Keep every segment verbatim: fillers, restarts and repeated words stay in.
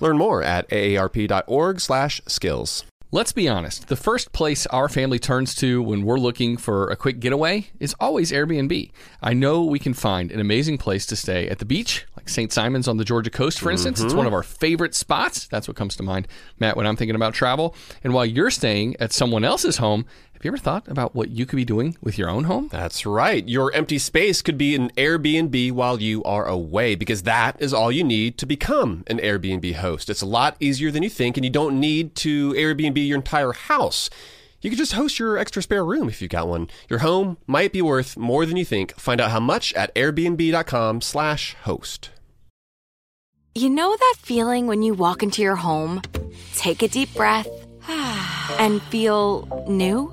Learn more at A A R P dot org slash skills. Let's be honest. The first place our family turns to when we're looking for a quick getaway is always Airbnb. I know we can find an amazing place to stay at the beach, like Saint Simon's on the Georgia coast, for instance. Mm-hmm. It's one of our favorite spots. That's what comes to mind, Matt, when I'm thinking about travel. And while you're staying at someone else's home, have you ever thought about what you could be doing with your own home? That's right. Your empty space could be an Airbnb while you are away, because that is all you need to become an Airbnb host. It's a lot easier than you think, and you don't need to Airbnb your entire house. You could just host your extra spare room if you've got one. Your home might be worth more than you think. Find out how much at airbnb dot com slash host. You know that feeling when you walk into your home, take a deep breath, and feel new?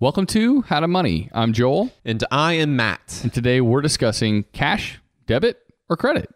Welcome to How to Money. I'm Joel. And I am Matt. And today we're discussing cash, debit, or credit.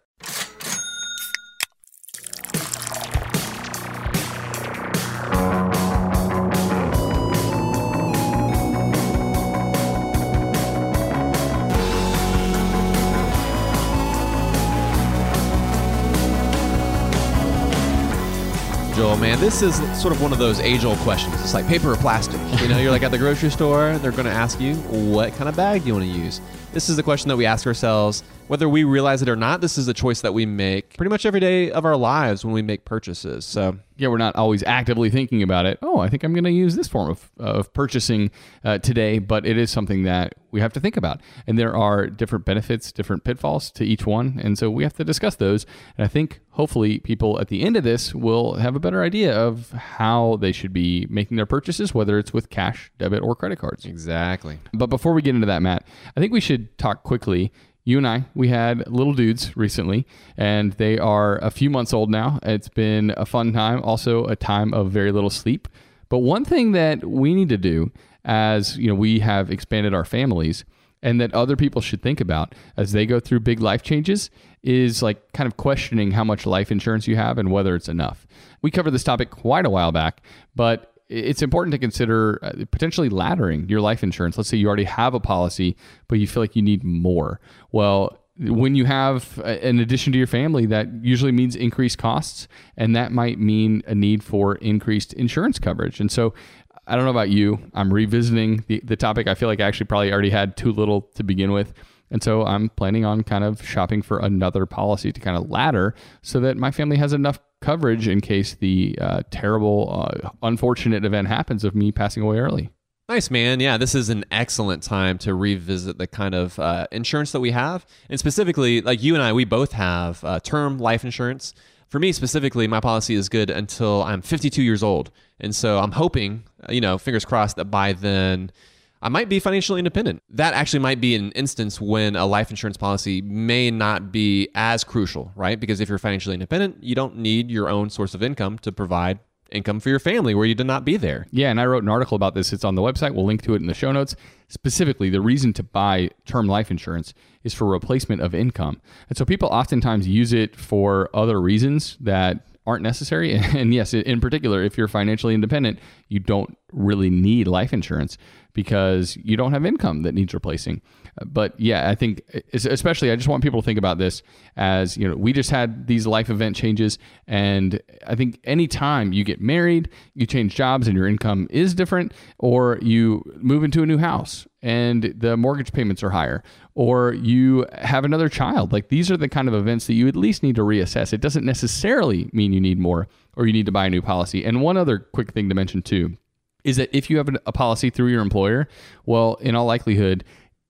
Joel, man, this is sort of one of those age-old questions. It's like paper or plastic. You know, you're like at the grocery store, they're going to ask you, what kind of bag do you want to use? This is the question that we ask ourselves. Whether we realize it or not, this is a choice that we make pretty much every day of our lives when we make purchases. So yeah, we're not always actively thinking about it. Oh, I think I'm going to use this form of, of purchasing uh, today, but it is something that we have to think about. And there are different benefits, different pitfalls to each one. And so we have to discuss those. And I think hopefully people at the end of this will have a better idea of how they should be making their purchases, whether it's with cash, debit, or credit cards. Exactly. But before we get into that, Matt, I think we should talk quickly. You and I, we had little dudes recently, and they are a few months old now. It's been a fun time, also a time of very little sleep. But one thing that we need to do as, you know, we have expanded our families and that other people should think about as they go through big life changes is like kind of questioning how much life insurance you have and whether it's enough. We covered this topic quite a while back, but it's important to consider potentially laddering your life insurance. Let's say you already have a policy, but you feel like you need more. Well, when you have an addition to your family, that usually means increased costs, and that might mean a need for increased insurance coverage. And so I don't know about you. I'm revisiting the, the topic. I feel like I actually probably already had too little to begin with. And so I'm planning on kind of shopping for another policy to kind of ladder so that my family has enough coverage in case the uh, terrible, uh, unfortunate event happens of me passing away early. Nice, man. Yeah, this is an excellent time to revisit the kind of uh, insurance that we have. And specifically, like you and I, we both have uh, term life insurance. For me specifically, my policy is good until I'm fifty-two years old. And so I'm hoping, you know, fingers crossed that by then I might be financially independent. That actually might be an instance when a life insurance policy may not be as crucial, right? Because if you're financially independent, you don't need your own source of income to provide income for your family where you did not be there. Yeah, and I wrote an article about this. It's on the website. We'll link to it in the show notes. Specifically, the reason to buy term life insurance is for replacement of income. And so people oftentimes use it for other reasons that aren't necessary. And yes, in particular, if you're financially independent, you don't really need life insurance because you don't have income that needs replacing. But yeah, I think especially, I just want people to think about this as, you know, we just had these life event changes. And I think anytime you get married, you change jobs and your income is different, or you move into a new house and the mortgage payments are higher, or you have another child. Like, these are the kind of events that you at least need to reassess. It doesn't necessarily mean you need more or you need to buy a new policy. And one other quick thing to mention too, is that if you have a policy through your employer, well, in all likelihood,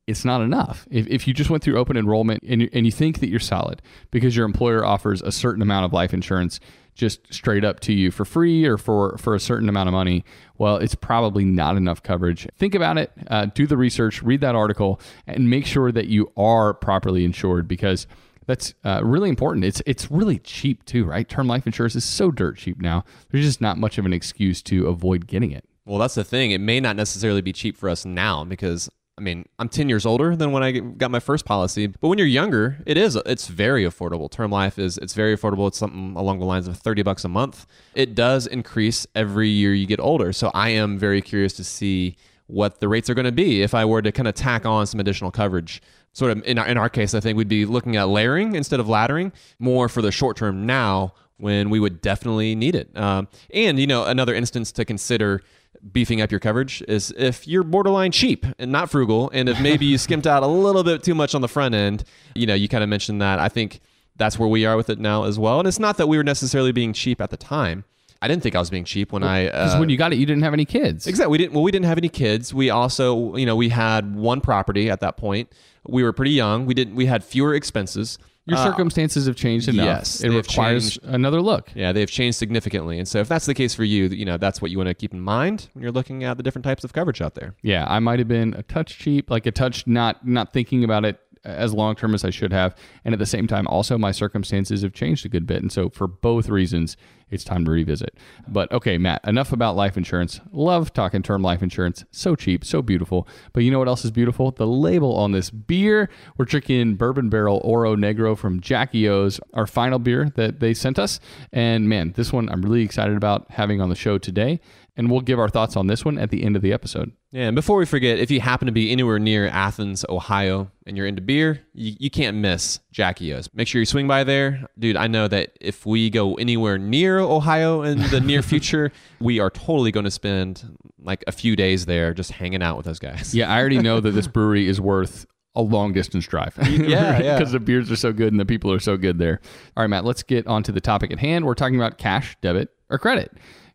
it's not enough. If, if you just went through open enrollment and you, and you think that you're solid because your employer offers a certain amount of life insurance just straight up to you for free or for, for a certain amount of money, well, it's probably not enough coverage. Think about it, uh, do the research, read that article, and make sure that you are properly insured, because that's uh, really important. It's it's really cheap too, right? Term life insurance is so dirt cheap now. There's just not much of an excuse to avoid getting it. Well, that's the thing. It may not necessarily be cheap for us now because, I mean, I'm ten years older than when I got my first policy. But when you're younger, it is, it's very affordable. Term life is, it's very affordable. It's something along the lines of thirty bucks a month. It does increase every year you get older. So I am very curious to see what the rates are going to be if I were to kind of tack on some additional coverage. Sort of in our, in our case, I think we'd be looking at layering instead of laddering, more for the short term now when we would definitely need it. Um, and, you know, another instance to consider beefing up your coverage is if you're borderline cheap and not frugal, and if maybe you skimped out a little bit too much on the front end. You know, you kind of mentioned that. I think that's where we are with it now as well. And it's not that we were necessarily being cheap at the time. I didn't think I was being cheap when well, I... Because uh, when you got it, you didn't have any kids. Exactly. We didn't. Well, we didn't have any kids. We also, you know, we had one property at that point. We were pretty young. We didn't. We had fewer expenses. Your uh, circumstances have changed enough. Yes, it requires changed. another look. Yeah, they've changed significantly. And so if that's the case for you, you know, that's what you want to keep in mind when you're looking at the different types of coverage out there. Yeah, I might have been a touch cheap, like a touch not not thinking about it as long-term as I should have. And at the same time, also my circumstances have changed a good bit. And so for both reasons, it's time to revisit. But okay, Matt, enough about life insurance. Love talking term life insurance. So cheap, so beautiful. But you know what else is beautiful? The label on this beer. We're drinking Bourbon Barrel Oro Negro from Jackie O's, our final beer that they sent us. And man, this one I'm really excited about having on the show today. And we'll give our thoughts on this one at the end of the episode. Yeah, and before we forget, if you happen to be anywhere near Athens, Ohio, and you're into beer, you, you can't miss Jackie O's. Make sure you swing by there. Dude, I know that if we go anywhere near Ohio in the near future, we are totally going to spend like a few days there just hanging out with those guys. Yeah, I already know that this brewery is worth a long distance drive. Yeah, yeah. Because the beers are so good and the people are so good there. All right, Matt, let's get on to the topic at hand. We're talking about cash, debit, or credit.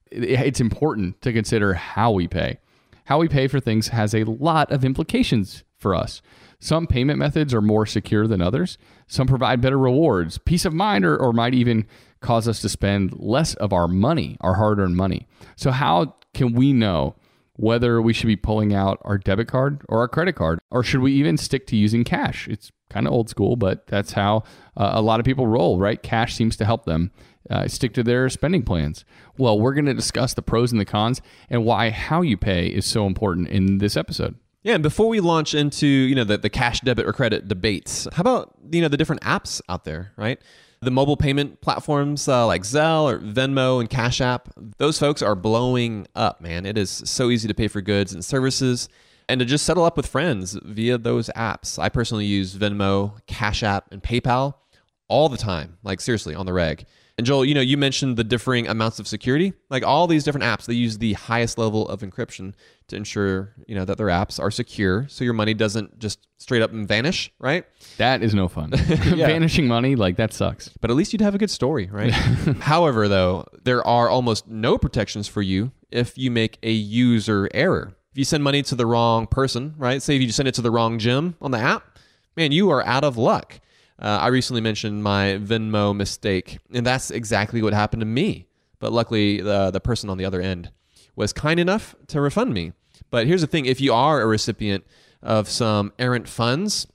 It's important to consider how we pay. How we pay for things has a lot of implications for us. Some payment methods are more secure than others. Some provide better rewards, peace of mind, or, or might even cause us to spend less of our money, our hard-earned money. So how can we know whether we should be pulling out our debit card or our credit card, or should we even stick to using cash? It's kind of old school, but that's how uh, a lot of people roll, right? Cash seems to help them uh, stick to their spending plans. Well, we're going to discuss the pros and the cons and why how you pay is so important in this episode. Yeah, and before we launch into, you know, the, the cash, debit, or credit debates, how about, you know, the different apps out there, right? The mobile payment platforms uh, like Zelle or Venmo and Cash App, those folks are blowing up, man. It is so easy to pay for goods and services and to just settle up with friends via those apps. I personally use Venmo, Cash App, and PayPal all the time, like seriously, on the reg. And Joel, you know, you mentioned the differing amounts of security. Like all these different apps, they use the highest level of encryption to ensure, you know, that their apps are secure so your money doesn't just straight up and vanish, right? That is no fun. Yeah. Vanishing money, like that sucks. But at least you'd have a good story, right? However, though, there are almost no protections for you if you make a user error. If you send money to the wrong person, right? Say if you send it to the wrong gym on the app, man, you are out of luck. Uh, I recently mentioned my Venmo mistake, and that's exactly what happened to me. But luckily, the, the person on the other end was kind enough to refund me. But here's the thing. If you are a recipient of some errant funds,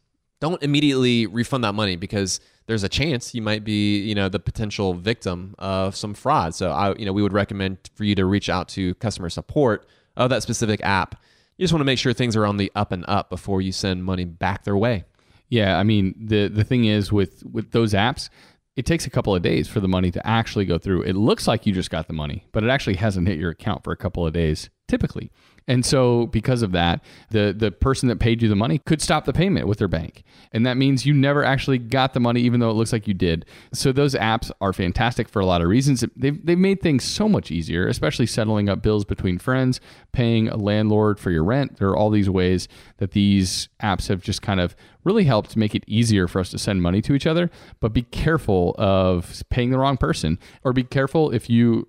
don't immediately refund that money because there's a chance you might be, you know, the potential victim of some fraud. So, I, you know, we would recommend for you to reach out to customer support of that specific app. You just want to make sure things are on the up and up before you send money back their way. Yeah, I mean, the the thing is with, with those apps, it takes a couple of days for the money to actually go through. It looks like you just got the money, but it actually hasn't hit your account for a couple of days typically. And so because of that, the, the person that paid you the money could stop the payment with their bank. And that means you never actually got the money, even though it looks like you did. So those apps are fantastic for a lot of reasons. They've, they've made things so much easier, especially settling up bills between friends, paying a landlord for your rent. There are all these ways that these apps have just kind of really helped make it easier for us to send money to each other. But be careful of paying the wrong person, or be careful if you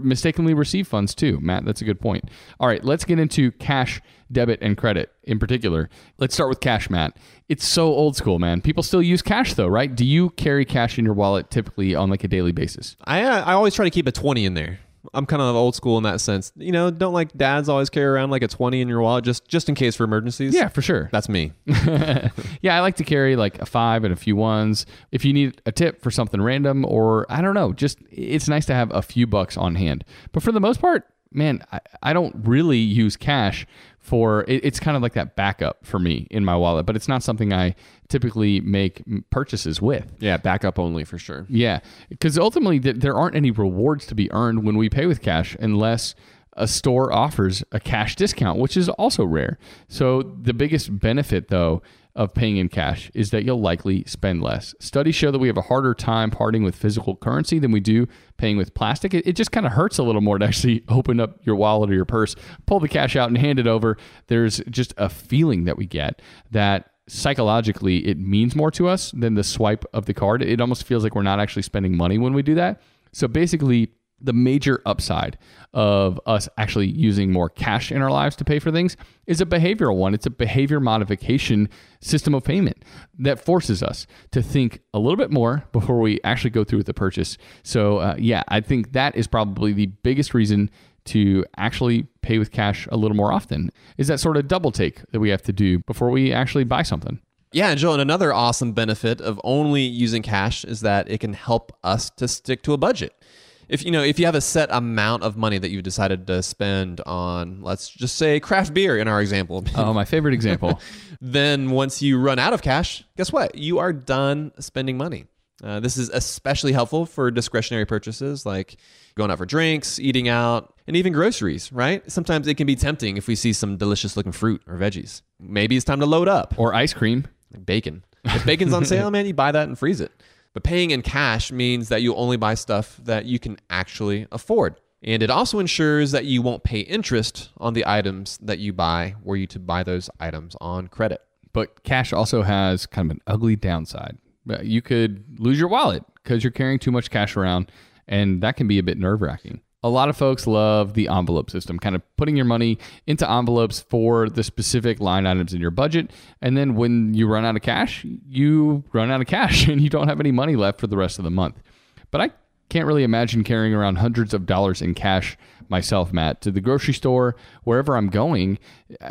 mistakenly receive funds too. Matt, that's a good point. All right, let's get into cash, debit, and credit in particular. Let's start with cash, Matt. It's so old school, man. People still use cash though, right? Do you carry cash in your wallet typically on like a daily basis? I uh, I always try to keep a twenty in there. I'm kind of old school in that sense. You know, don't like dads always carry around like a twenty in your wallet just, just in case for emergencies? Yeah, for sure. That's me. Yeah, I like to carry like a five and a few ones. If you need a tip for something random or I don't know, just it's nice to have a few bucks on hand. But for the most part, man, I, I don't really use cash for, it, it's kind of like that backup for me in my wallet, but it's not something I typically make purchases with. Yeah, backup only for sure. Yeah, because ultimately th- there aren't any rewards to be earned when we pay with cash unless a store offers a cash discount, which is also rare. So the biggest benefit though of paying in cash is that you'll likely spend less. Studies show that we have a harder time parting with physical currency than we do paying with plastic. It, it just kind of hurts a little more to actually open up your wallet or your purse, pull the cash out and hand it over. There's just a feeling that we get that psychologically it means more to us than the swipe of the card. It almost feels like we're not actually spending money when we do that. So basically, the major upside of us actually using more cash in our lives to pay for things is a behavioral one. It's a behavior modification system of payment that forces us to think a little bit more before we actually go through with the purchase. So uh, yeah, I think that is probably the biggest reason to actually pay with cash a little more often, is that sort of double take that we have to do before we actually buy something. Yeah, and Joel, and another awesome benefit of only using cash is that it can help us to stick to a budget. If you know, if you have a set amount of money that you've decided to spend on, let's just say craft beer in our example. Oh, my favorite example. Then once you run out of cash, guess what? You are done spending money. Uh, this is especially helpful for discretionary purchases like going out for drinks, eating out, and even groceries, right? Sometimes it can be tempting if we see some delicious looking fruit or veggies. Maybe it's time to load up. Or ice cream. Bacon. If bacon's on sale, man, you buy that and freeze it. But paying in cash means that you only buy stuff that you can actually afford. And it also ensures that you won't pay interest on the items that you buy were you to buy those items on credit. But cash also has kind of an ugly downside. You could lose your wallet because you're carrying too much cash around, and that can be a bit nerve-wracking. A lot of folks love the envelope system, kind of putting your money into envelopes for the specific line items in your budget. And then when you run out of cash, you run out of cash and you don't have any money left for the rest of the month. But I can't really imagine carrying around hundreds of dollars in cash myself, Matt, to the grocery store, wherever I'm going.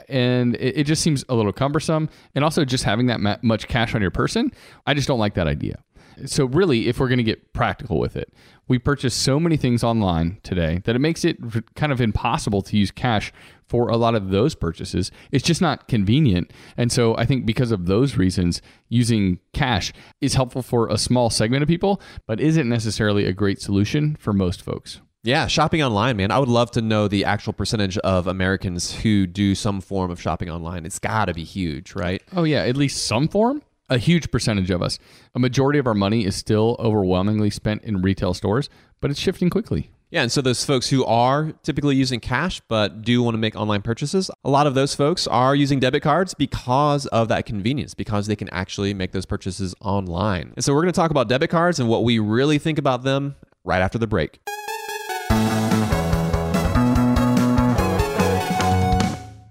And it, it just seems a little cumbersome. And also just having that much cash on your person, I just don't like that idea. So really, if we're going to get practical with it, we purchase so many things online today that it makes it kind of impossible to use cash for a lot of those purchases. It's just not convenient. And so I think because of those reasons, using cash is helpful for a small segment of people, but isn't necessarily a great solution for most folks. Yeah, shopping online, man. I would love to know the actual percentage of Americans who do some form of shopping online. It's got to be huge, right? Oh yeah, at least some form. A huge percentage of us. A majority of our money is still overwhelmingly spent in retail stores, but it's shifting quickly. Yeah, and so those folks who are typically using cash but do want to make online purchases, a lot of those folks are using debit cards because of that convenience, because they can actually make those purchases online. And so we're going to talk about debit cards and what we really think about them right after the break.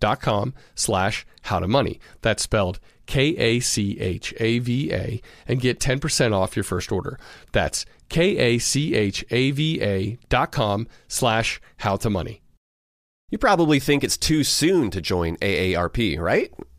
dot com slash how to money. That's spelled K A C H A V A and get ten percent off your first order. That's K A C H A V A dot com slash how to money. You probably think it's too soon to join A A R P, right?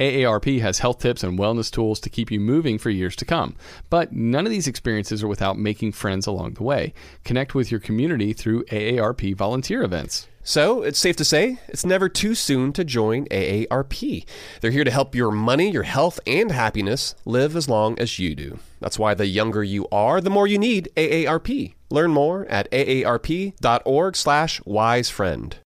A A R P has health tips and wellness tools to keep you moving for years to come. But none of these experiences are without making friends along the way. Connect with your community through A A R P volunteer events. So it's safe to say it's never too soon to join A A R P. They're here to help your money, your health, and happiness live as long as you do. That's why the younger you are, the more you need A A R P. Learn more at aarp.org slash wisefriend.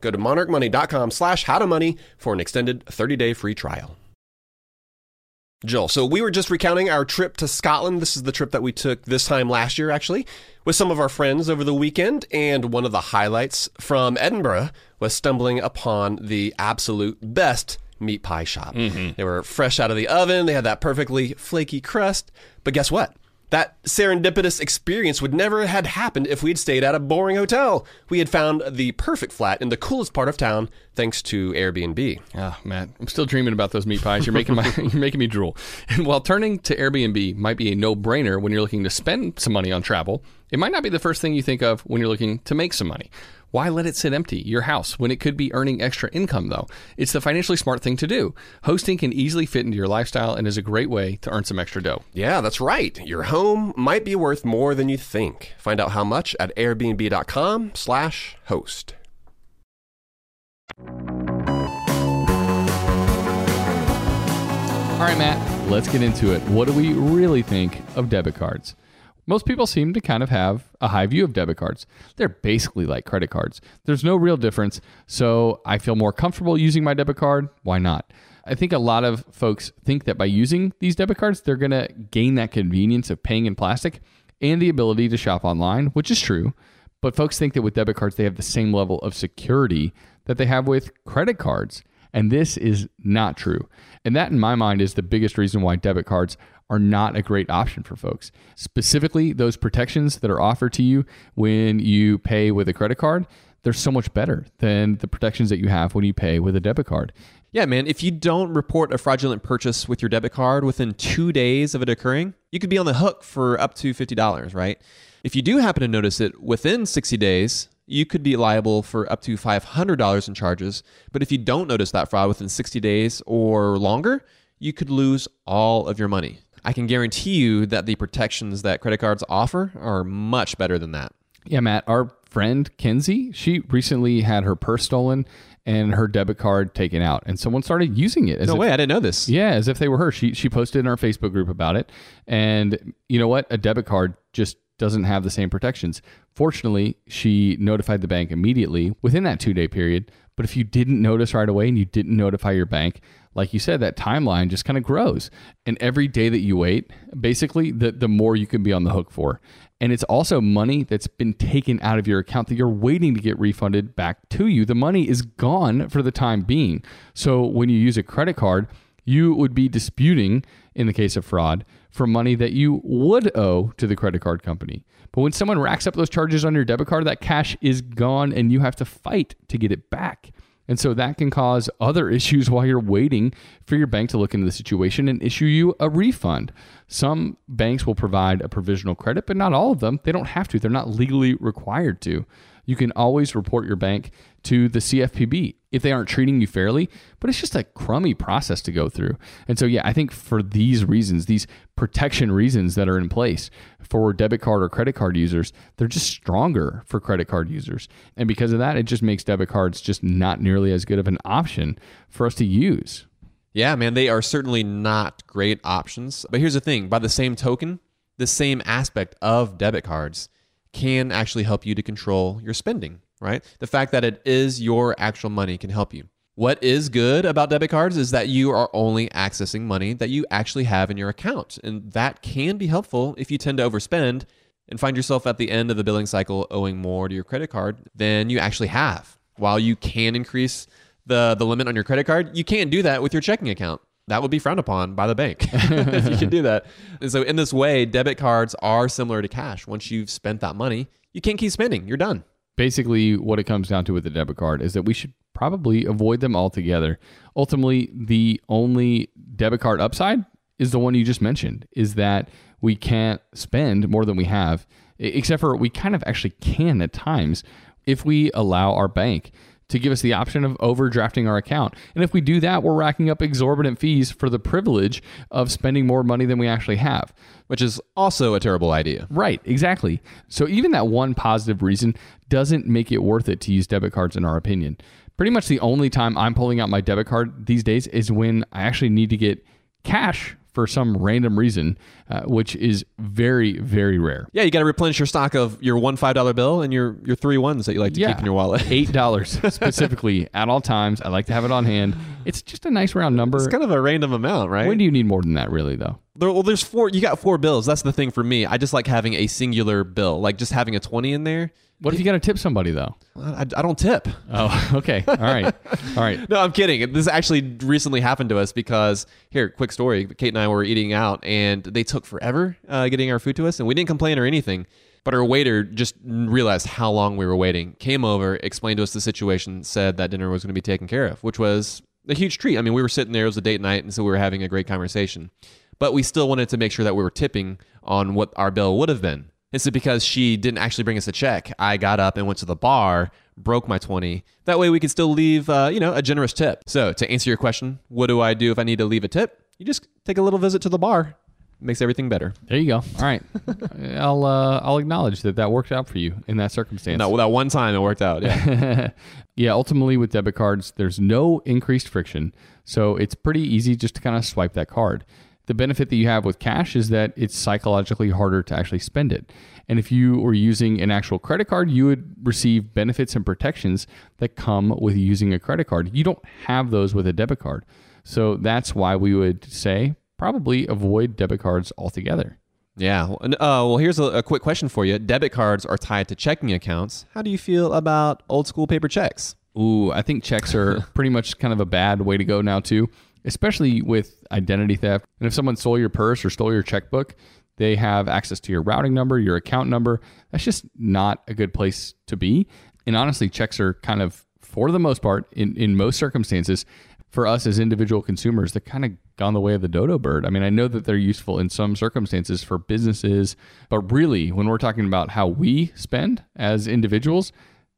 go to monarchmoney.com slash howtomoney for an extended thirty-day free trial. Joel, so we were just recounting our trip to Scotland. This is the trip that we took this time last year, actually, with some of our friends over the weekend. And one of the highlights from Edinburgh was stumbling upon the absolute best meat pie shop. Mm-hmm. They were fresh out of the oven. They had that perfectly flaky crust. But guess what? That serendipitous experience would never have happened if we'd stayed at a boring hotel. We had found the perfect flat in the coolest part of town, thanks to Airbnb. Ah, oh, Matt, I'm still dreaming about those meat pies. You're making my, you're making me drool. And while turning to Airbnb might be a no-brainer when you're looking to spend some money on travel, it might not be the first thing you think of when you're looking to make some money. Why let it sit empty, your house, when it could be earning extra income, though? It's the financially smart thing to do. Hosting can easily fit into your lifestyle and is a great way to earn some extra dough. Yeah, that's right. Your home might be worth more than you think. Find out how much at airbnb.com slash host. All right, Matt, let's get into it. What do we really think of debit cards? Most people seem to kind of have a high view of debit cards. They're basically like credit cards. There's no real difference, so I feel more comfortable using my debit card. Why not? I think a lot of folks think that by using these debit cards, they're going to gain that convenience of paying in plastic and the ability to shop online, which is true. But folks think that with debit cards, they have the same level of security that they have with credit cards. And this is not true. And that, in my mind, is the biggest reason why debit cards are not a great option for folks. Specifically, those protections that are offered to you when you pay with a credit card, they're so much better than the protections that you have when you pay with a debit card. Yeah, man, if you don't report a fraudulent purchase with your debit card within two days of it occurring, you could be on the hook for up to fifty dollars, right? If you do happen to notice it within sixty days, you could be liable for up to five hundred dollars in charges. But if you don't notice that fraud within sixty days or longer, you could lose all of your money. I can guarantee you that the protections that credit cards offer are much better than that. yeah, Matt, our friend Kenzie, she recently had her purse stolen and her debit card taken out. And someone started using it. As no if, way, I didn't know this. Yeah, as if they were her. She she posted in our Facebook group about it. And you know what? A debit card just doesn't have the same protections. Fortunately, she notified the bank immediately within that two-day period. But if you didn't notice right away and you didn't notify your bank, like you said, that timeline just kind of grows. And every day that you wait, basically, the, the more you can be on the hook for. And it's also money that's been taken out of your account that you're waiting to get refunded back to you. The money is gone for the time being. So when you use a credit card, you would be disputing, in the case of fraud, for money that you would owe to the credit card company. But when someone racks up those charges on your debit card, that cash is gone and you have to fight to get it back. And so that can cause other issues while you're waiting for your bank to look into the situation and issue you a refund. Some banks will provide a provisional credit, but not all of them. They don't have to. They're not legally required to. You can always report your bank to the C F P B if they aren't treating you fairly, but it's just a crummy process to go through. And so, yeah, I think for these reasons, these protection reasons that are in place for debit card or credit card users, they're just stronger for credit card users. And because of that, it just makes debit cards just not nearly as good of an option for us to use. Yeah, man, they are certainly not great options. But here's the thing, by the same token, the same aspect of debit cards can actually help you to control your spending, right? The fact that it is your actual money can help you. What is good about debit cards is that you are only accessing money that you actually have in your account. And that can be helpful if you tend to overspend and find yourself at the end of the billing cycle owing more to your credit card than you actually have. While you can increase the, the limit on your credit card, you can't do that with your checking account. That would be frowned upon by the bank if you can do that. And so in this way, debit cards are similar to cash. Once you've spent that money, you can't keep spending. You're done. Basically, what it comes down to with the debit card is that we should probably avoid them altogether. Ultimately, the only debit card upside is the one you just mentioned, is that we can't spend more than we have, except for we kind of actually can at times if we allow our bank to give us the option of overdrafting our account. And if we do that, we're racking up exorbitant fees for the privilege of spending more money than we actually have, which is also a terrible idea. Right, exactly. So even that one positive reason doesn't make it worth it to use debit cards, in our opinion. Pretty much the only time I'm pulling out my debit card these days is when I actually need to get cash for some random reason, uh, which is very, very rare. Yeah, you got to replenish your stock of your one five dollar bill and your, your three ones that you like to yeah, keep in your wallet. eight dollars specifically at all times. I like to have it on hand. It's just a nice round number. It's kind of a random amount, right? When do you need more than that really, though? There, well, there's four. You got four bills. That's the thing for me. I just like having a singular bill, like just having a twenty in there. What if you got to tip somebody, though? I, I don't tip. Oh, okay. All right. All right. No, I'm kidding. This actually recently happened to us because, here, quick story. Kate and I were eating out, and they took forever uh, getting our food to us, and we didn't complain or anything. But our waiter just realized how long we were waiting, came over, explained to us the situation, said that dinner was going to be taken care of, which was a huge treat. I mean, we were sitting there. It was a date night, and so we were having a great conversation. But we still wanted to make sure that we were tipping on what our bill would have been. It's because she didn't actually bring us a check. I got up and went to the bar, broke my twenty. That way we could still leave, uh, you know, a generous tip. So to answer your question, what do I do if I need to leave a tip? You just take a little visit to the bar. It makes everything better. There you go. All right. I'll uh, I'll acknowledge that that worked out for you in that circumstance. No, that one time it worked out. Yeah. Yeah, ultimately with debit cards, there's no increased friction. So it's pretty easy just to kind of swipe that card. The benefit that you have with cash is that it's psychologically harder to actually spend it. And if you were using an actual credit card, you would receive benefits and protections that come with using a credit card. You don't have those with a debit card. So that's why we would say probably avoid debit cards altogether. Yeah. Uh, well, here's a, a quick question for you. Debit cards are tied to checking accounts. How do you feel about old school paper checks? Ooh, I think checks are pretty much kind of a bad way to go now too, especially with identity theft. And if someone stole your purse or stole your checkbook, they have access to your routing number, your account number. That's just not a good place to be. And honestly, checks are kind of, for the most part, in, in most circumstances, for us as individual consumers, they're kind of gone the way of the dodo bird. I mean, I know that they're useful in some circumstances for businesses, but really, when we're talking about how we spend as individuals,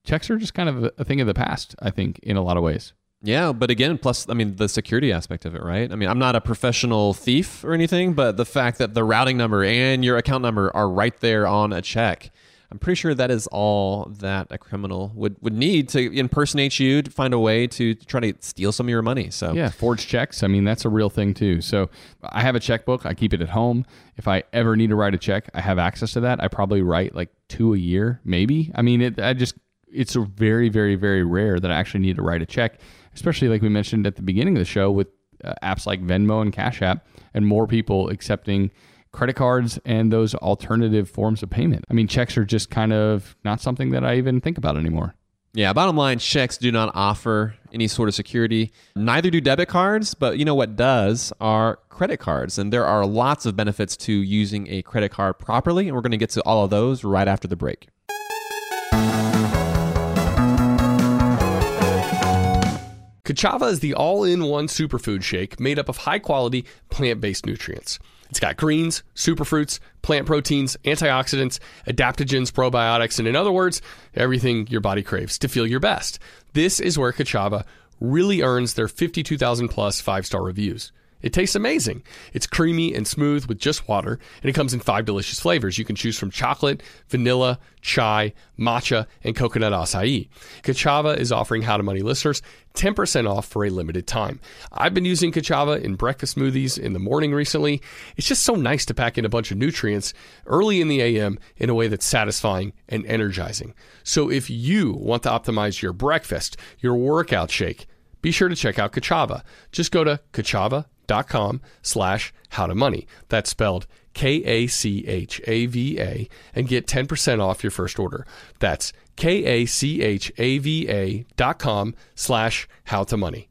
checks are just kind of a thing of the past, I think, in a lot of ways. Yeah, but again, plus, I mean, the security aspect of it, right? I mean, I'm not a professional thief or anything, but the fact that the routing number and your account number are right there on a check, I'm pretty sure that is all that a criminal would, would need to impersonate you, to find a way to try to steal some of your money. So yeah, forged checks. I mean, that's a real thing too. So I have a checkbook. I keep it at home. If I ever need to write a check, I have access to that. I probably write like two a year, maybe. I mean, it, I just it's a very, very, very rare that I actually need to write a check, especially like we mentioned at the beginning of the show with uh, apps like Venmo and Cash App and more people accepting credit cards and those alternative forms of payment. I mean, checks are just kind of not something that I even think about anymore. Yeah, bottom line, checks do not offer any sort of security. Neither do debit cards, but you know what does are credit cards. And there are lots of benefits to using a credit card properly. And we're going to get to all of those right after the break. Kachava is the all-in-one superfood shake made up of high-quality plant-based nutrients. It's got greens, superfruits, plant proteins, antioxidants, adaptogens, probiotics, and in other words, everything your body craves to feel your best. This is where Kachava really earns their fifty-two thousand plus five-star reviews. It tastes amazing. It's creamy and smooth with just water, and it comes in five delicious flavors. You can choose from chocolate, vanilla, chai, matcha, and coconut acai. Kachava is offering How to Money listeners ten percent off for a limited time. I've been using Kachava in breakfast smoothies in the morning recently. It's just so nice to pack in a bunch of nutrients early in the a m in a way that's satisfying and energizing. So if you want to optimize your breakfast, your workout shake, be sure to check out Kachava. Just go to kachava dot com slash how to money. That's spelled K A C H A V A, and get ten percent off your first order. That's K-A-C-H-A-V-A dot com slash how to money.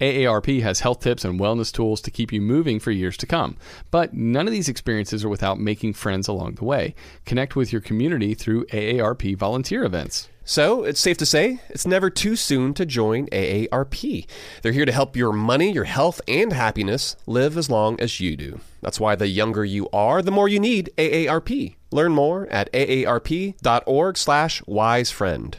A A R P has health tips and wellness tools to keep you moving for years to come. But none of these experiences are without making friends along the way. Connect with your community through A A R P volunteer events. So it's safe to say it's never too soon to join A A R P. They're here to help your money, your health, and happiness live as long as you do. That's why the younger you are, the more you need A A R P. Learn more at A A R P dot org slash wise friend.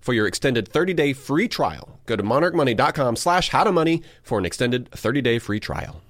For your extended thirty-day free trial, go to monarch money dot com slash how to money for an extended thirty-day free trial.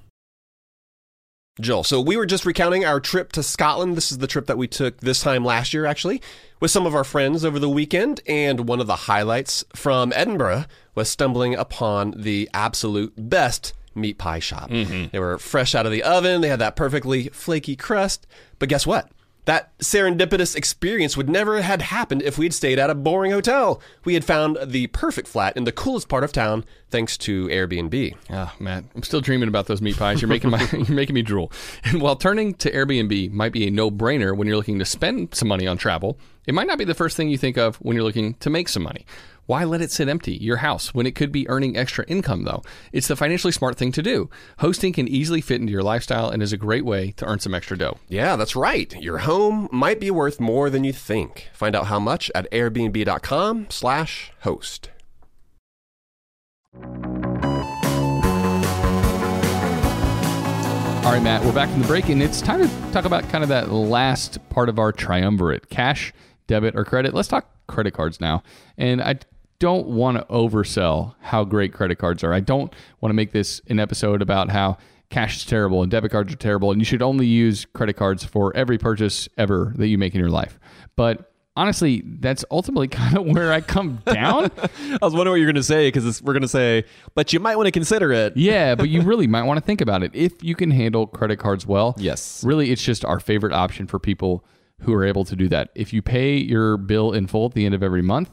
Joel, so we were just recounting our trip to Scotland. This is the trip that we took this time last year, actually, with some of our friends over the weekend. And one of the highlights from Edinburgh was stumbling upon the absolute best meat pie shop. Mm-hmm. They were fresh out of the oven. They had that perfectly flaky crust. But guess what? That serendipitous experience would never had happened if we'd stayed at a boring hotel. We had found the perfect flat in the coolest part of town, thanks to Airbnb. Ah, oh, Matt, I'm still dreaming about those meat pies. You're making my, you're making me drool. And while turning to Airbnb might be a no-brainer when you're looking to spend some money on travel, it might not be the first thing you think of when you're looking to make some money. Why let it sit empty, your house, when it could be earning extra income, though? It's the financially smart thing to do. Hosting can easily fit into your lifestyle and is a great way to earn some extra dough. Yeah, that's right. Your home might be worth more than you think. Find out how much at airbnb dot com slash host. All right, Matt, we're back from the break, and it's time to talk about kind of that last part of our triumvirate, cash, debit, or credit. Let's talk credit cards now. And I don't want to oversell how great credit cards are. I don't want to make this an episode about how cash is terrible and debit cards are terrible, and you should only use credit cards for every purchase ever that you make in your life. But honestly, that's ultimately kind of where I come down. I was wondering what you're going to say, because we're going to say, but you might want to consider it. Yeah, but you really might want to think about it if you can handle credit cards well. Yes. Really, it's just our favorite option for people who are able to do that. If you pay your bill in full at the end of every month,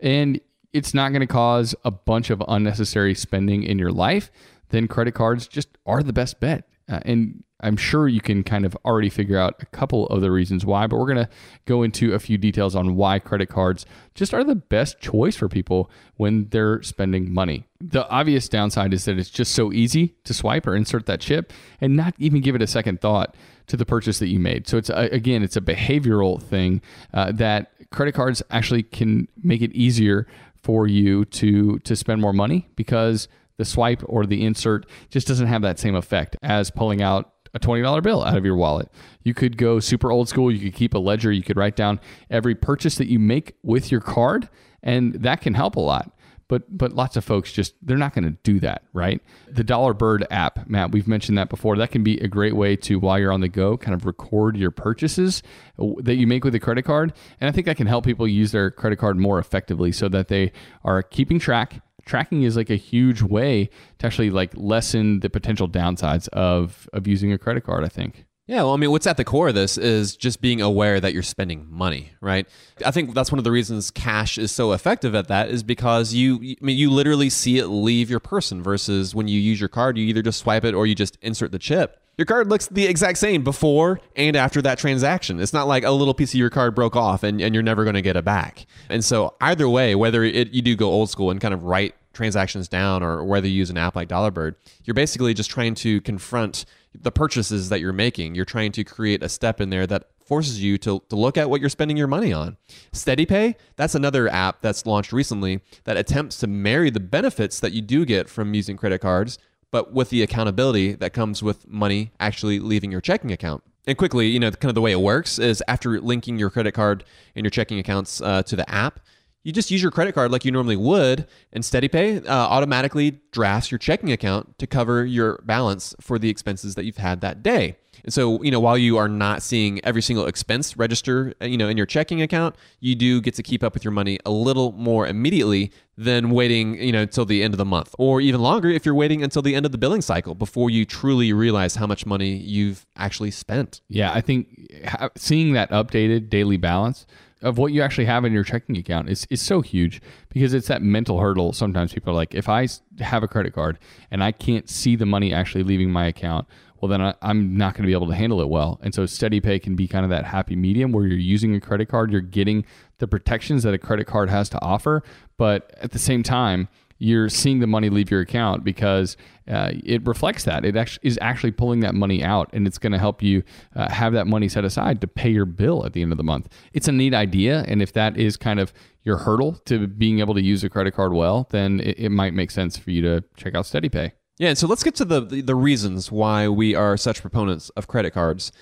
and it's not going to cause a bunch of unnecessary spending in your life, then credit cards just are the best bet. Uh, and I'm sure you can kind of already figure out a couple of the reasons why, but we're going to go into a few details on why credit cards just are the best choice for people when they're spending money. The obvious downside is that it's just so easy to swipe or insert that chip and not even give it a second thought to the purchase that you made. So it's a, again, it's a behavioral thing uh, that credit cards actually can make it easier for you to to spend more money, because the swipe or the insert just doesn't have that same effect as pulling out a twenty dollar bill out of your wallet. You could go super old school. You could keep a ledger. You could write down every purchase that you make with your card, and that can help a lot. But but lots of folks just, they're not going to do that, right? The Dollar Bird app, Matt, we've mentioned that before. That can be a great way to, while you're on the go, kind of record your purchases that you make with a credit card. And I think that can help people use their credit card more effectively so that they are keeping track. Tracking is like a huge way to actually like lessen the potential downsides of of using a credit card, I think. Yeah, well, I mean, what's at the core of this is just being aware that you're spending money, right? I think that's one of the reasons cash is so effective at that, is because you, I mean, you literally see it leave your person, versus when you use your card, you either just swipe it or you just insert the chip. Your card looks the exact same before and after that transaction. It's not like a little piece of your card broke off and, and you're never going to get it back. And so either way, whether it, you do go old school and kind of write transactions down, or whether you use an app like Dollar Bird, you're basically just trying to confront the purchases that you're making. You're trying to create a step in there that forces you to, to look at what you're spending your money on. SteadyPay, that's another app that's launched recently that attempts to marry the benefits that you do get from using credit cards, but with the accountability that comes with money actually leaving your checking account. And quickly, you know, kind of the way it works is after linking your credit card and your checking accounts uh, to the app, you just use your credit card like you normally would, and SteadyPay uh, automatically drafts your checking account to cover your balance for the expenses that you've had that day. And so, you know, while you are not seeing every single expense register, you know, in your checking account, you do get to keep up with your money a little more immediately than waiting, you know, until the end of the month, or even longer if you're waiting until the end of the billing cycle before you truly realize how much money you've actually spent. Yeah, I think seeing that updated daily balance of what you actually have in your checking account is, is so huge, because it's that mental hurdle. Sometimes people are like, if I have a credit card and I can't see the money actually leaving my account, well, then I, I'm not going to be able to handle it well. And so SteadyPay can be kind of that happy medium where you're using a credit card, you're getting the protections that a credit card has to offer, but at the same time, you're seeing the money leave your account, because uh, it reflects that. It actually is actually pulling that money out, and it's going to help you uh, have that money set aside to pay your bill at the end of the month. It's a neat idea, and if that is kind of your hurdle to being able to use a credit card well, then it, it might make sense for you to check out SteadyPay. Yeah, and so let's get to the, the the reasons why we are such proponents of credit cards.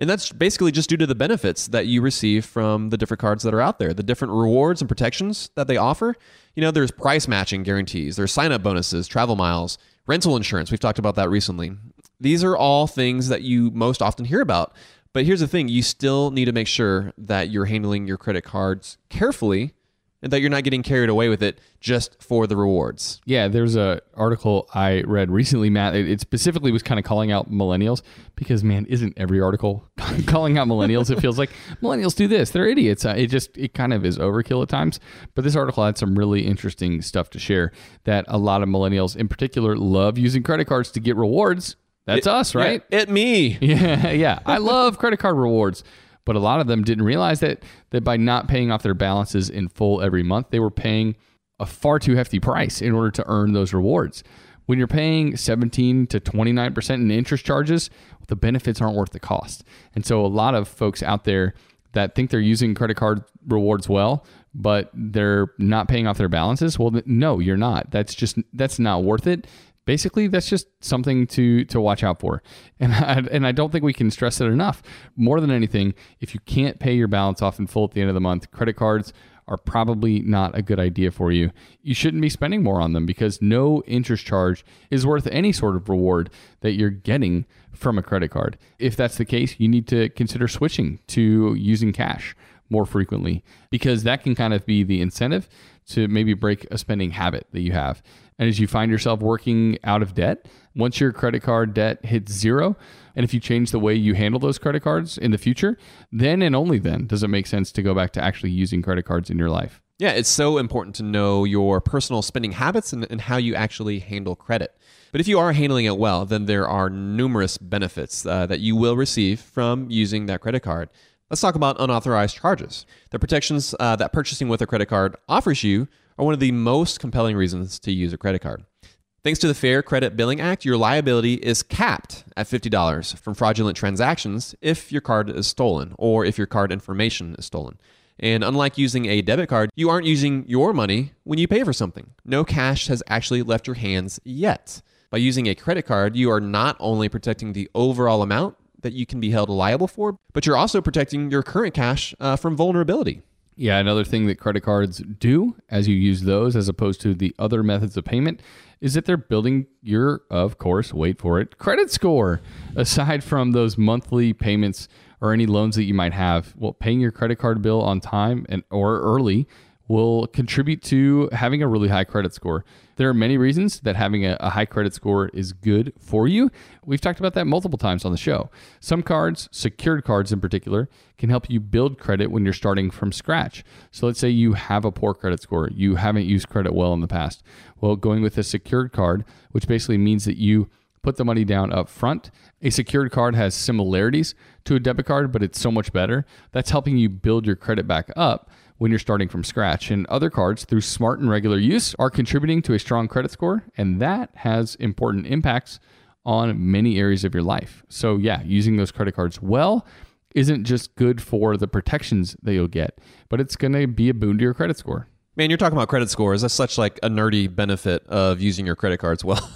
And that's basically just due to the benefits that you receive from the different cards that are out there, the different rewards and protections that they offer. You know, there's price matching guarantees, there's sign-up bonuses, travel miles, rental insurance. We've talked about that recently. These are all things that you most often hear about. But here's the thing, you still need to make sure that you're handling your credit cards carefully, and that you're not getting carried away with it just for the rewards. Yeah, there's a article I read recently, Matt. It specifically was kind of calling out millennials, because, man, isn't every article calling out millennials? It feels like millennials do this. They're idiots. It just, it kind of is overkill at times. But this article had some really interesting stuff to share, that a lot of millennials in particular love using credit cards to get rewards. That's it, us, right? Yeah, it me. Yeah, yeah. I love credit card rewards. But a lot of them didn't realize that that by not paying off their balances in full every month, they were paying a far too hefty price in order to earn those rewards. When you're paying seventeen to twenty-nine percent in interest charges, the benefits aren't worth the cost. And so a lot of folks out there that think they're using credit card rewards well, but they're not paying off their balances, well, no, you're not. That's just, that's not worth it. basically, that's just something to to watch out for. And I, and I don't think we can stress it enough. More than anything, if you can't pay your balance off in full at the end of the month, credit cards are probably not a good idea for you. You shouldn't be spending more on them because no interest charge is worth any sort of reward that you're getting from a credit card. If that's the case, you need to consider switching to using cash more frequently, because that can kind of be the incentive to maybe break a spending habit that you have. And as you find yourself working out of debt, once your credit card debt hits zero, and if you change the way you handle those credit cards in the future, then and only then does it make sense to go back to actually using credit cards in your life. Yeah, it's so important to know your personal spending habits and, and how you actually handle credit. But if you are handling it well, then there are numerous benefits uh, that you will receive from using that credit card. Let's talk about unauthorized charges. The protections uh, that purchasing with a credit card offers you are one of the most compelling reasons to use a credit card. Thanks to the Fair Credit Billing Act, your liability is capped at fifty dollars from fraudulent transactions if your card is stolen or if your card information is stolen. And unlike using a debit card, you aren't using your money when you pay for something. No cash has actually left your hands yet. By using a credit card, you are not only protecting the overall amount that you can be held liable for, but you're also protecting your current cash uh, from vulnerability. Yeah, another thing that credit cards do as you use those as opposed to the other methods of payment is that they're building your, of course, wait for it, credit score. Aside from those monthly payments or any loans that you might have, well, paying your credit card bill on time and or early will contribute to having a really high credit score. There are many reasons that having a, a high credit score is good for you. We've talked about that multiple times on the show. Some cards, secured cards in particular, can help you build credit when you're starting from scratch. So let's say you have a poor credit score. You haven't used credit well in the past. Well, going with a secured card, which basically means that you put the money down up front. A secured card has similarities to a debit card, but it's so much better. That's helping you build your credit back up when you're starting from scratch. And other cards, through smart and regular use, are contributing to a strong credit score, and that has important impacts on many areas of your life. So yeah, using those credit cards well isn't just good for the protections that you'll get, but it's going to be a boon to your credit score. Man, you're talking about credit scores. That's such like a nerdy benefit of using your credit cards well.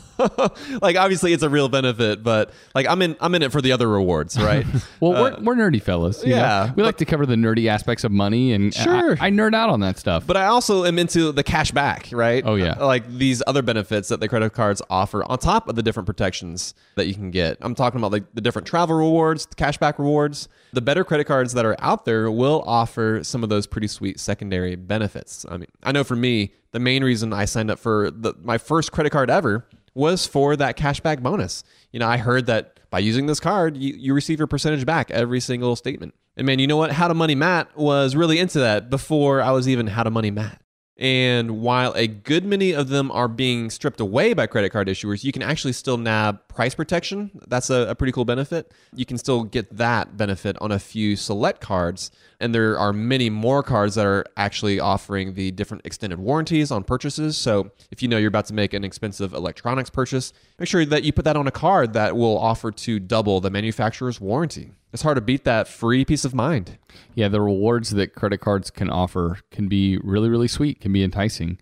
Like, obviously, it's a real benefit, but like I'm in, I'm in it for the other rewards, right? Well, uh, we're, we're nerdy fellas. You yeah, know? We but, like to cover the nerdy aspects of money, and sure, I, I nerd out on that stuff. But I also am into the cash back, right? Oh yeah, like these other benefits that the credit cards offer on top of the different protections that you can get. I'm talking about like the different travel rewards, the cash back rewards. The better credit cards that are out there will offer some of those pretty sweet secondary benefits. I mean, I know for me, the main reason I signed up for the, my first credit card ever was for that cashback bonus. You know, I heard that by using this card, you, you receive your percentage back every single statement. And man, you know what? How to Money Matt was really into that before I was even How to Money Matt. And while a good many of them are being stripped away by credit card issuers, you can actually still nab price protection. That's a, a pretty cool benefit. You can still get that benefit on a few select cards. And there are many more cards that are actually offering the different extended warranties on purchases. So if you know you're about to make an expensive electronics purchase, make sure that you put that on a card that will offer to double the manufacturer's warranty. It's hard to beat that free peace of mind. Yeah, the rewards that credit cards can offer can be really, really sweet, can be enticing.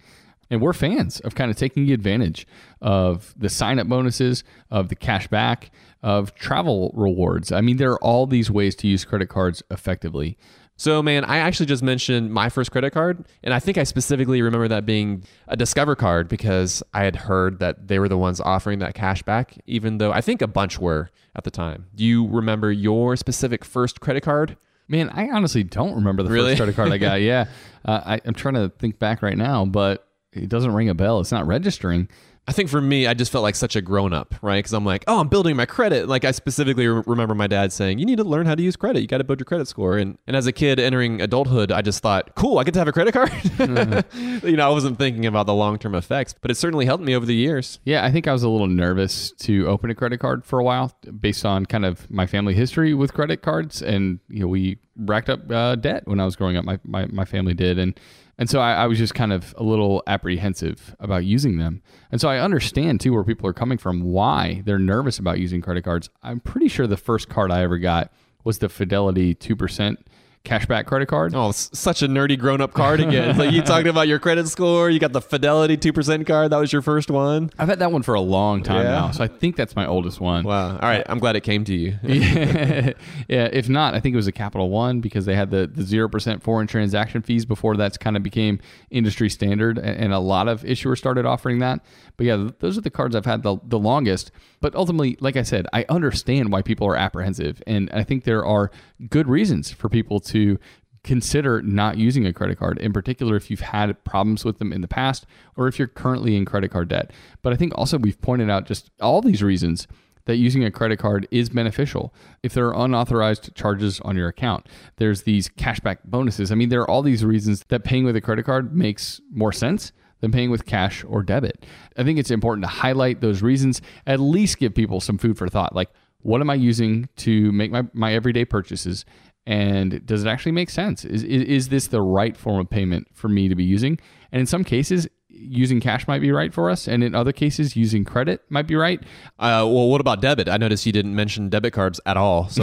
And we're fans of kind of taking advantage of the sign-up bonuses, of the cash back, of travel rewards. I mean, there are all these ways to use credit cards effectively. So, man, I actually just mentioned my first credit card, and I think I specifically remember that being a Discover card because I had heard that they were the ones offering that cash back, even though I think a bunch were at the time. Do you remember your specific first credit card? Man, I honestly don't remember the really? first credit card I got. Yeah, uh, I, I'm trying to think back right now, but it doesn't ring a bell. It's not registering. I think for me, I just felt like such a grown-up, right? Because I'm like, oh, I'm building my credit. Like, I specifically re- remember my dad saying, you need to learn how to use credit. You got to build your credit score. And and as a kid entering adulthood, I just thought, cool, I get to have a credit card. Mm-hmm. You know, I wasn't thinking about the long-term effects, but it certainly helped me over the years. Yeah, I think I was a little nervous to open a credit card for a while based on kind of my family history with credit cards. And, you know, we racked up uh, debt when I was growing up. My, my, my family did. And And so I, I was just kind of a little apprehensive about using them. And so I understand too where people are coming from, why they're nervous about using credit cards. I'm pretty sure the first card I ever got was the Fidelity two percent cashback credit card. Oh, such a nerdy grown-up card again. It's like you talked about your credit score. You got the Fidelity two percent card. That was your first one. I've had that one for a long time yeah. now. So I think that's my oldest one. Wow. All right. I'm glad it came to you. yeah. yeah. If not, I think it was a Capital One because they had the, the zero percent foreign transaction fees before that's kind of became industry standard. And a lot of issuers started offering that. But yeah, those are the cards I've had the, the longest. But ultimately, like I said, I understand why people are apprehensive. And I think there are good reasons for people to consider not using a credit card, in particular if you've had problems with them in the past or if you're currently in credit card debt. But I think also we've pointed out just all these reasons that using a credit card is beneficial. If there are unauthorized charges on your account, there's these cashback bonuses. I mean, there are all these reasons that paying with a credit card makes more sense than paying with cash or debit. I think it's important to highlight those reasons, at least give people some food for thought. Like, what am I using to make my, my everyday purchases? And does it actually make sense? Is, is is this the right form of payment for me to be using? And in some cases, using cash might be right for us. And in other cases, using credit might be right. Uh, well, what about debit? I noticed you didn't mention debit cards at all. So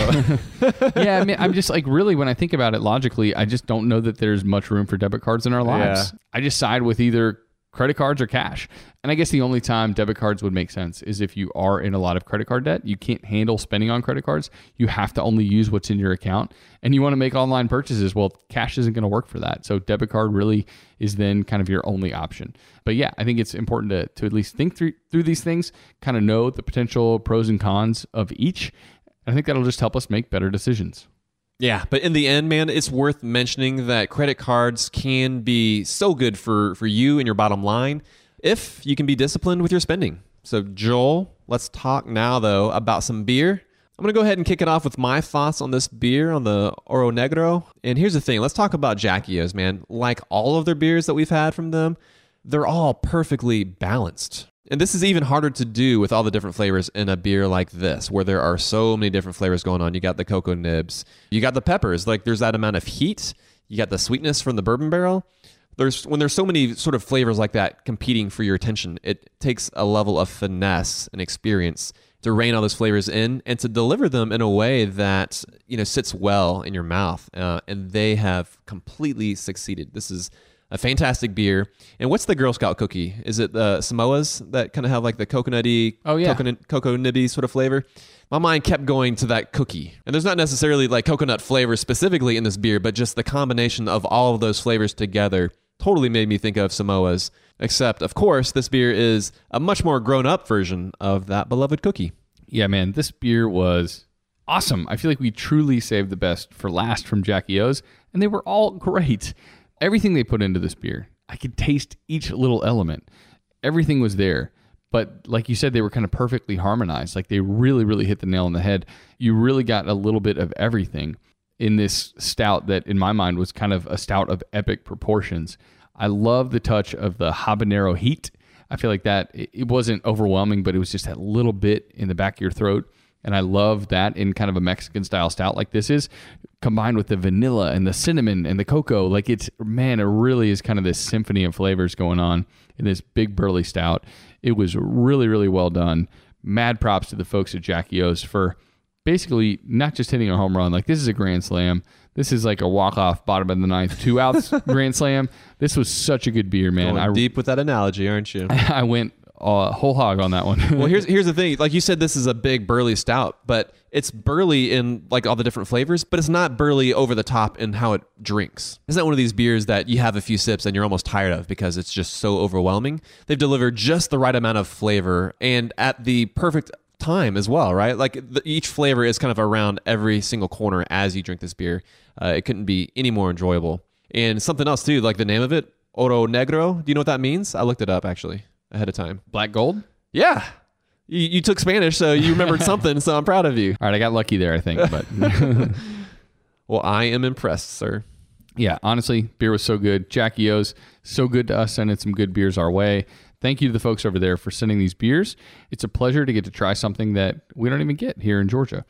yeah, I mean, I'm just like, really, when I think about it logically, I just don't know that there's much room for debit cards in our lives. Yeah. I just side with either credit cards or cash. And I guess the only time debit cards would make sense is if you are in a lot of credit card debt. You can't handle spending on credit cards. You have to only use what's in your account and you want to make online purchases. Well, cash isn't going to work for that. So debit card really is then kind of your only option. But yeah, I think it's important to, to at least think through, through these things, kind of know the potential pros and cons of each. And I think that'll just help us make better decisions. Yeah, but in the end, man, it's worth mentioning that credit cards can be so good for, for you and your bottom line if you can be disciplined with your spending. So Joel, let's talk now, though, about some beer. I'm going to go ahead and kick it off with my thoughts on this beer, on the Oro Negro. And here's the thing. Let's talk about Jackie O's, man. Like all of their beers that we've had from them, they're all perfectly balanced. And this is even harder to do with all the different flavors in a beer like this, where there are so many different flavors going on. You got the cocoa nibs, you got the peppers, like there's that amount of heat. You got the sweetness from the bourbon barrel. There's when there's so many sort of flavors like that competing for your attention, it takes a level of finesse and experience to rein all those flavors in and to deliver them in a way that, you know, sits well in your mouth. Uh, and they have completely succeeded. This is a fantastic beer. And what's the Girl Scout cookie? Is it the Samoa's that kind of have like the coconutty, oh, yeah. coconut, cocoa nibby sort of flavor? My mind kept going to that cookie. And there's not necessarily like coconut flavor specifically in this beer, but just the combination of all of those flavors together totally made me think of Samoa's. Except, of course, this beer is a much more grown-up version of that beloved cookie. Yeah, man, this beer was awesome. I feel like we truly saved the best for last from Jackie O's, and they were all great. Everything they put into this beer, I could taste each little element. Everything was there. But like you said, they were kind of perfectly harmonized. Like they really, really hit the nail on the head. You really got a little bit of everything in this stout that in my mind was kind of a stout of epic proportions. I love the touch of the habanero heat. I feel like that it wasn't overwhelming, but it was just that little bit in the back of your throat. And I love that in kind of a Mexican style stout like this is, combined with the vanilla and the cinnamon and the cocoa. Like it's, man, it really is kind of this symphony of flavors going on in this big burly stout. It was really, really well done. Mad props to the folks at Jackie O's for basically not just hitting a home run. Like this is a grand slam. This is like a walk-off bottom of the ninth, two outs grand slam. This was such a good beer, man. Going I, deep with that analogy, aren't you? I went Uh, whole hog on that one. Well, here's here's the thing. Like you said, this is a big burly stout, but it's burly in like all the different flavors, but it's not burly over the top in how it drinks. It's not one of these beers that you have a few sips and you're almost tired of because it's just so overwhelming. They've delivered just the right amount of flavor and at the perfect time as well, right? Like the, each flavor is kind of around every single corner as you drink this beer. Uh, it couldn't be any more enjoyable. And something else too, like the name of it, Oro Negro. Do you know what that means? I looked it up actually. Ahead of time. Black gold? Yeah. You, you took Spanish, so you remembered something, so I'm proud of you. All right, I got lucky there, I think. But well, I am impressed, sir. Yeah, honestly, beer was so good. Jackie O's, so good to us, sending some good beers our way. Thank you to the folks over there for sending these beers. It's a pleasure to get to try something that we don't even get here in Georgia.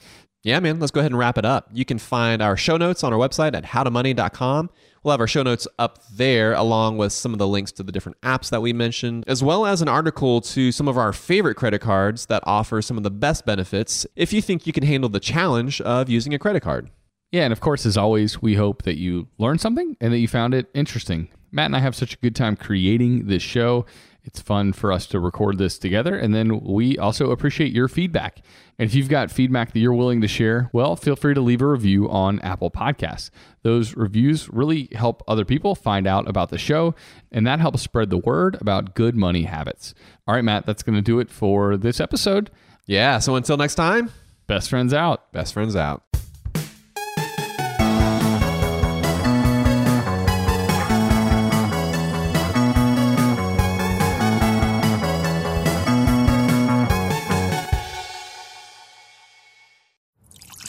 Yeah, man, let's go ahead and wrap it up. You can find our show notes on our website at how to money dot com. We'll have our show notes up there along with some of the links to the different apps that we mentioned, as well as an article to some of our favorite credit cards that offer some of the best benefits if you think you can handle the challenge of using a credit card. Yeah, and of course, as always, we hope that you learned something and that you found it interesting. Matt and I have such a good time creating this show. It's fun for us to record this together, and then we also appreciate your feedback. And if you've got feedback that you're willing to share, well, feel free to leave a review on Apple Podcasts. Those reviews really help other people find out about the show, and that helps spread the word about good money habits. All right, Matt, that's going to do it for this episode. Yeah, so until next time, best friends out. Best friends out.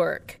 Work.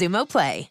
Xumo Play.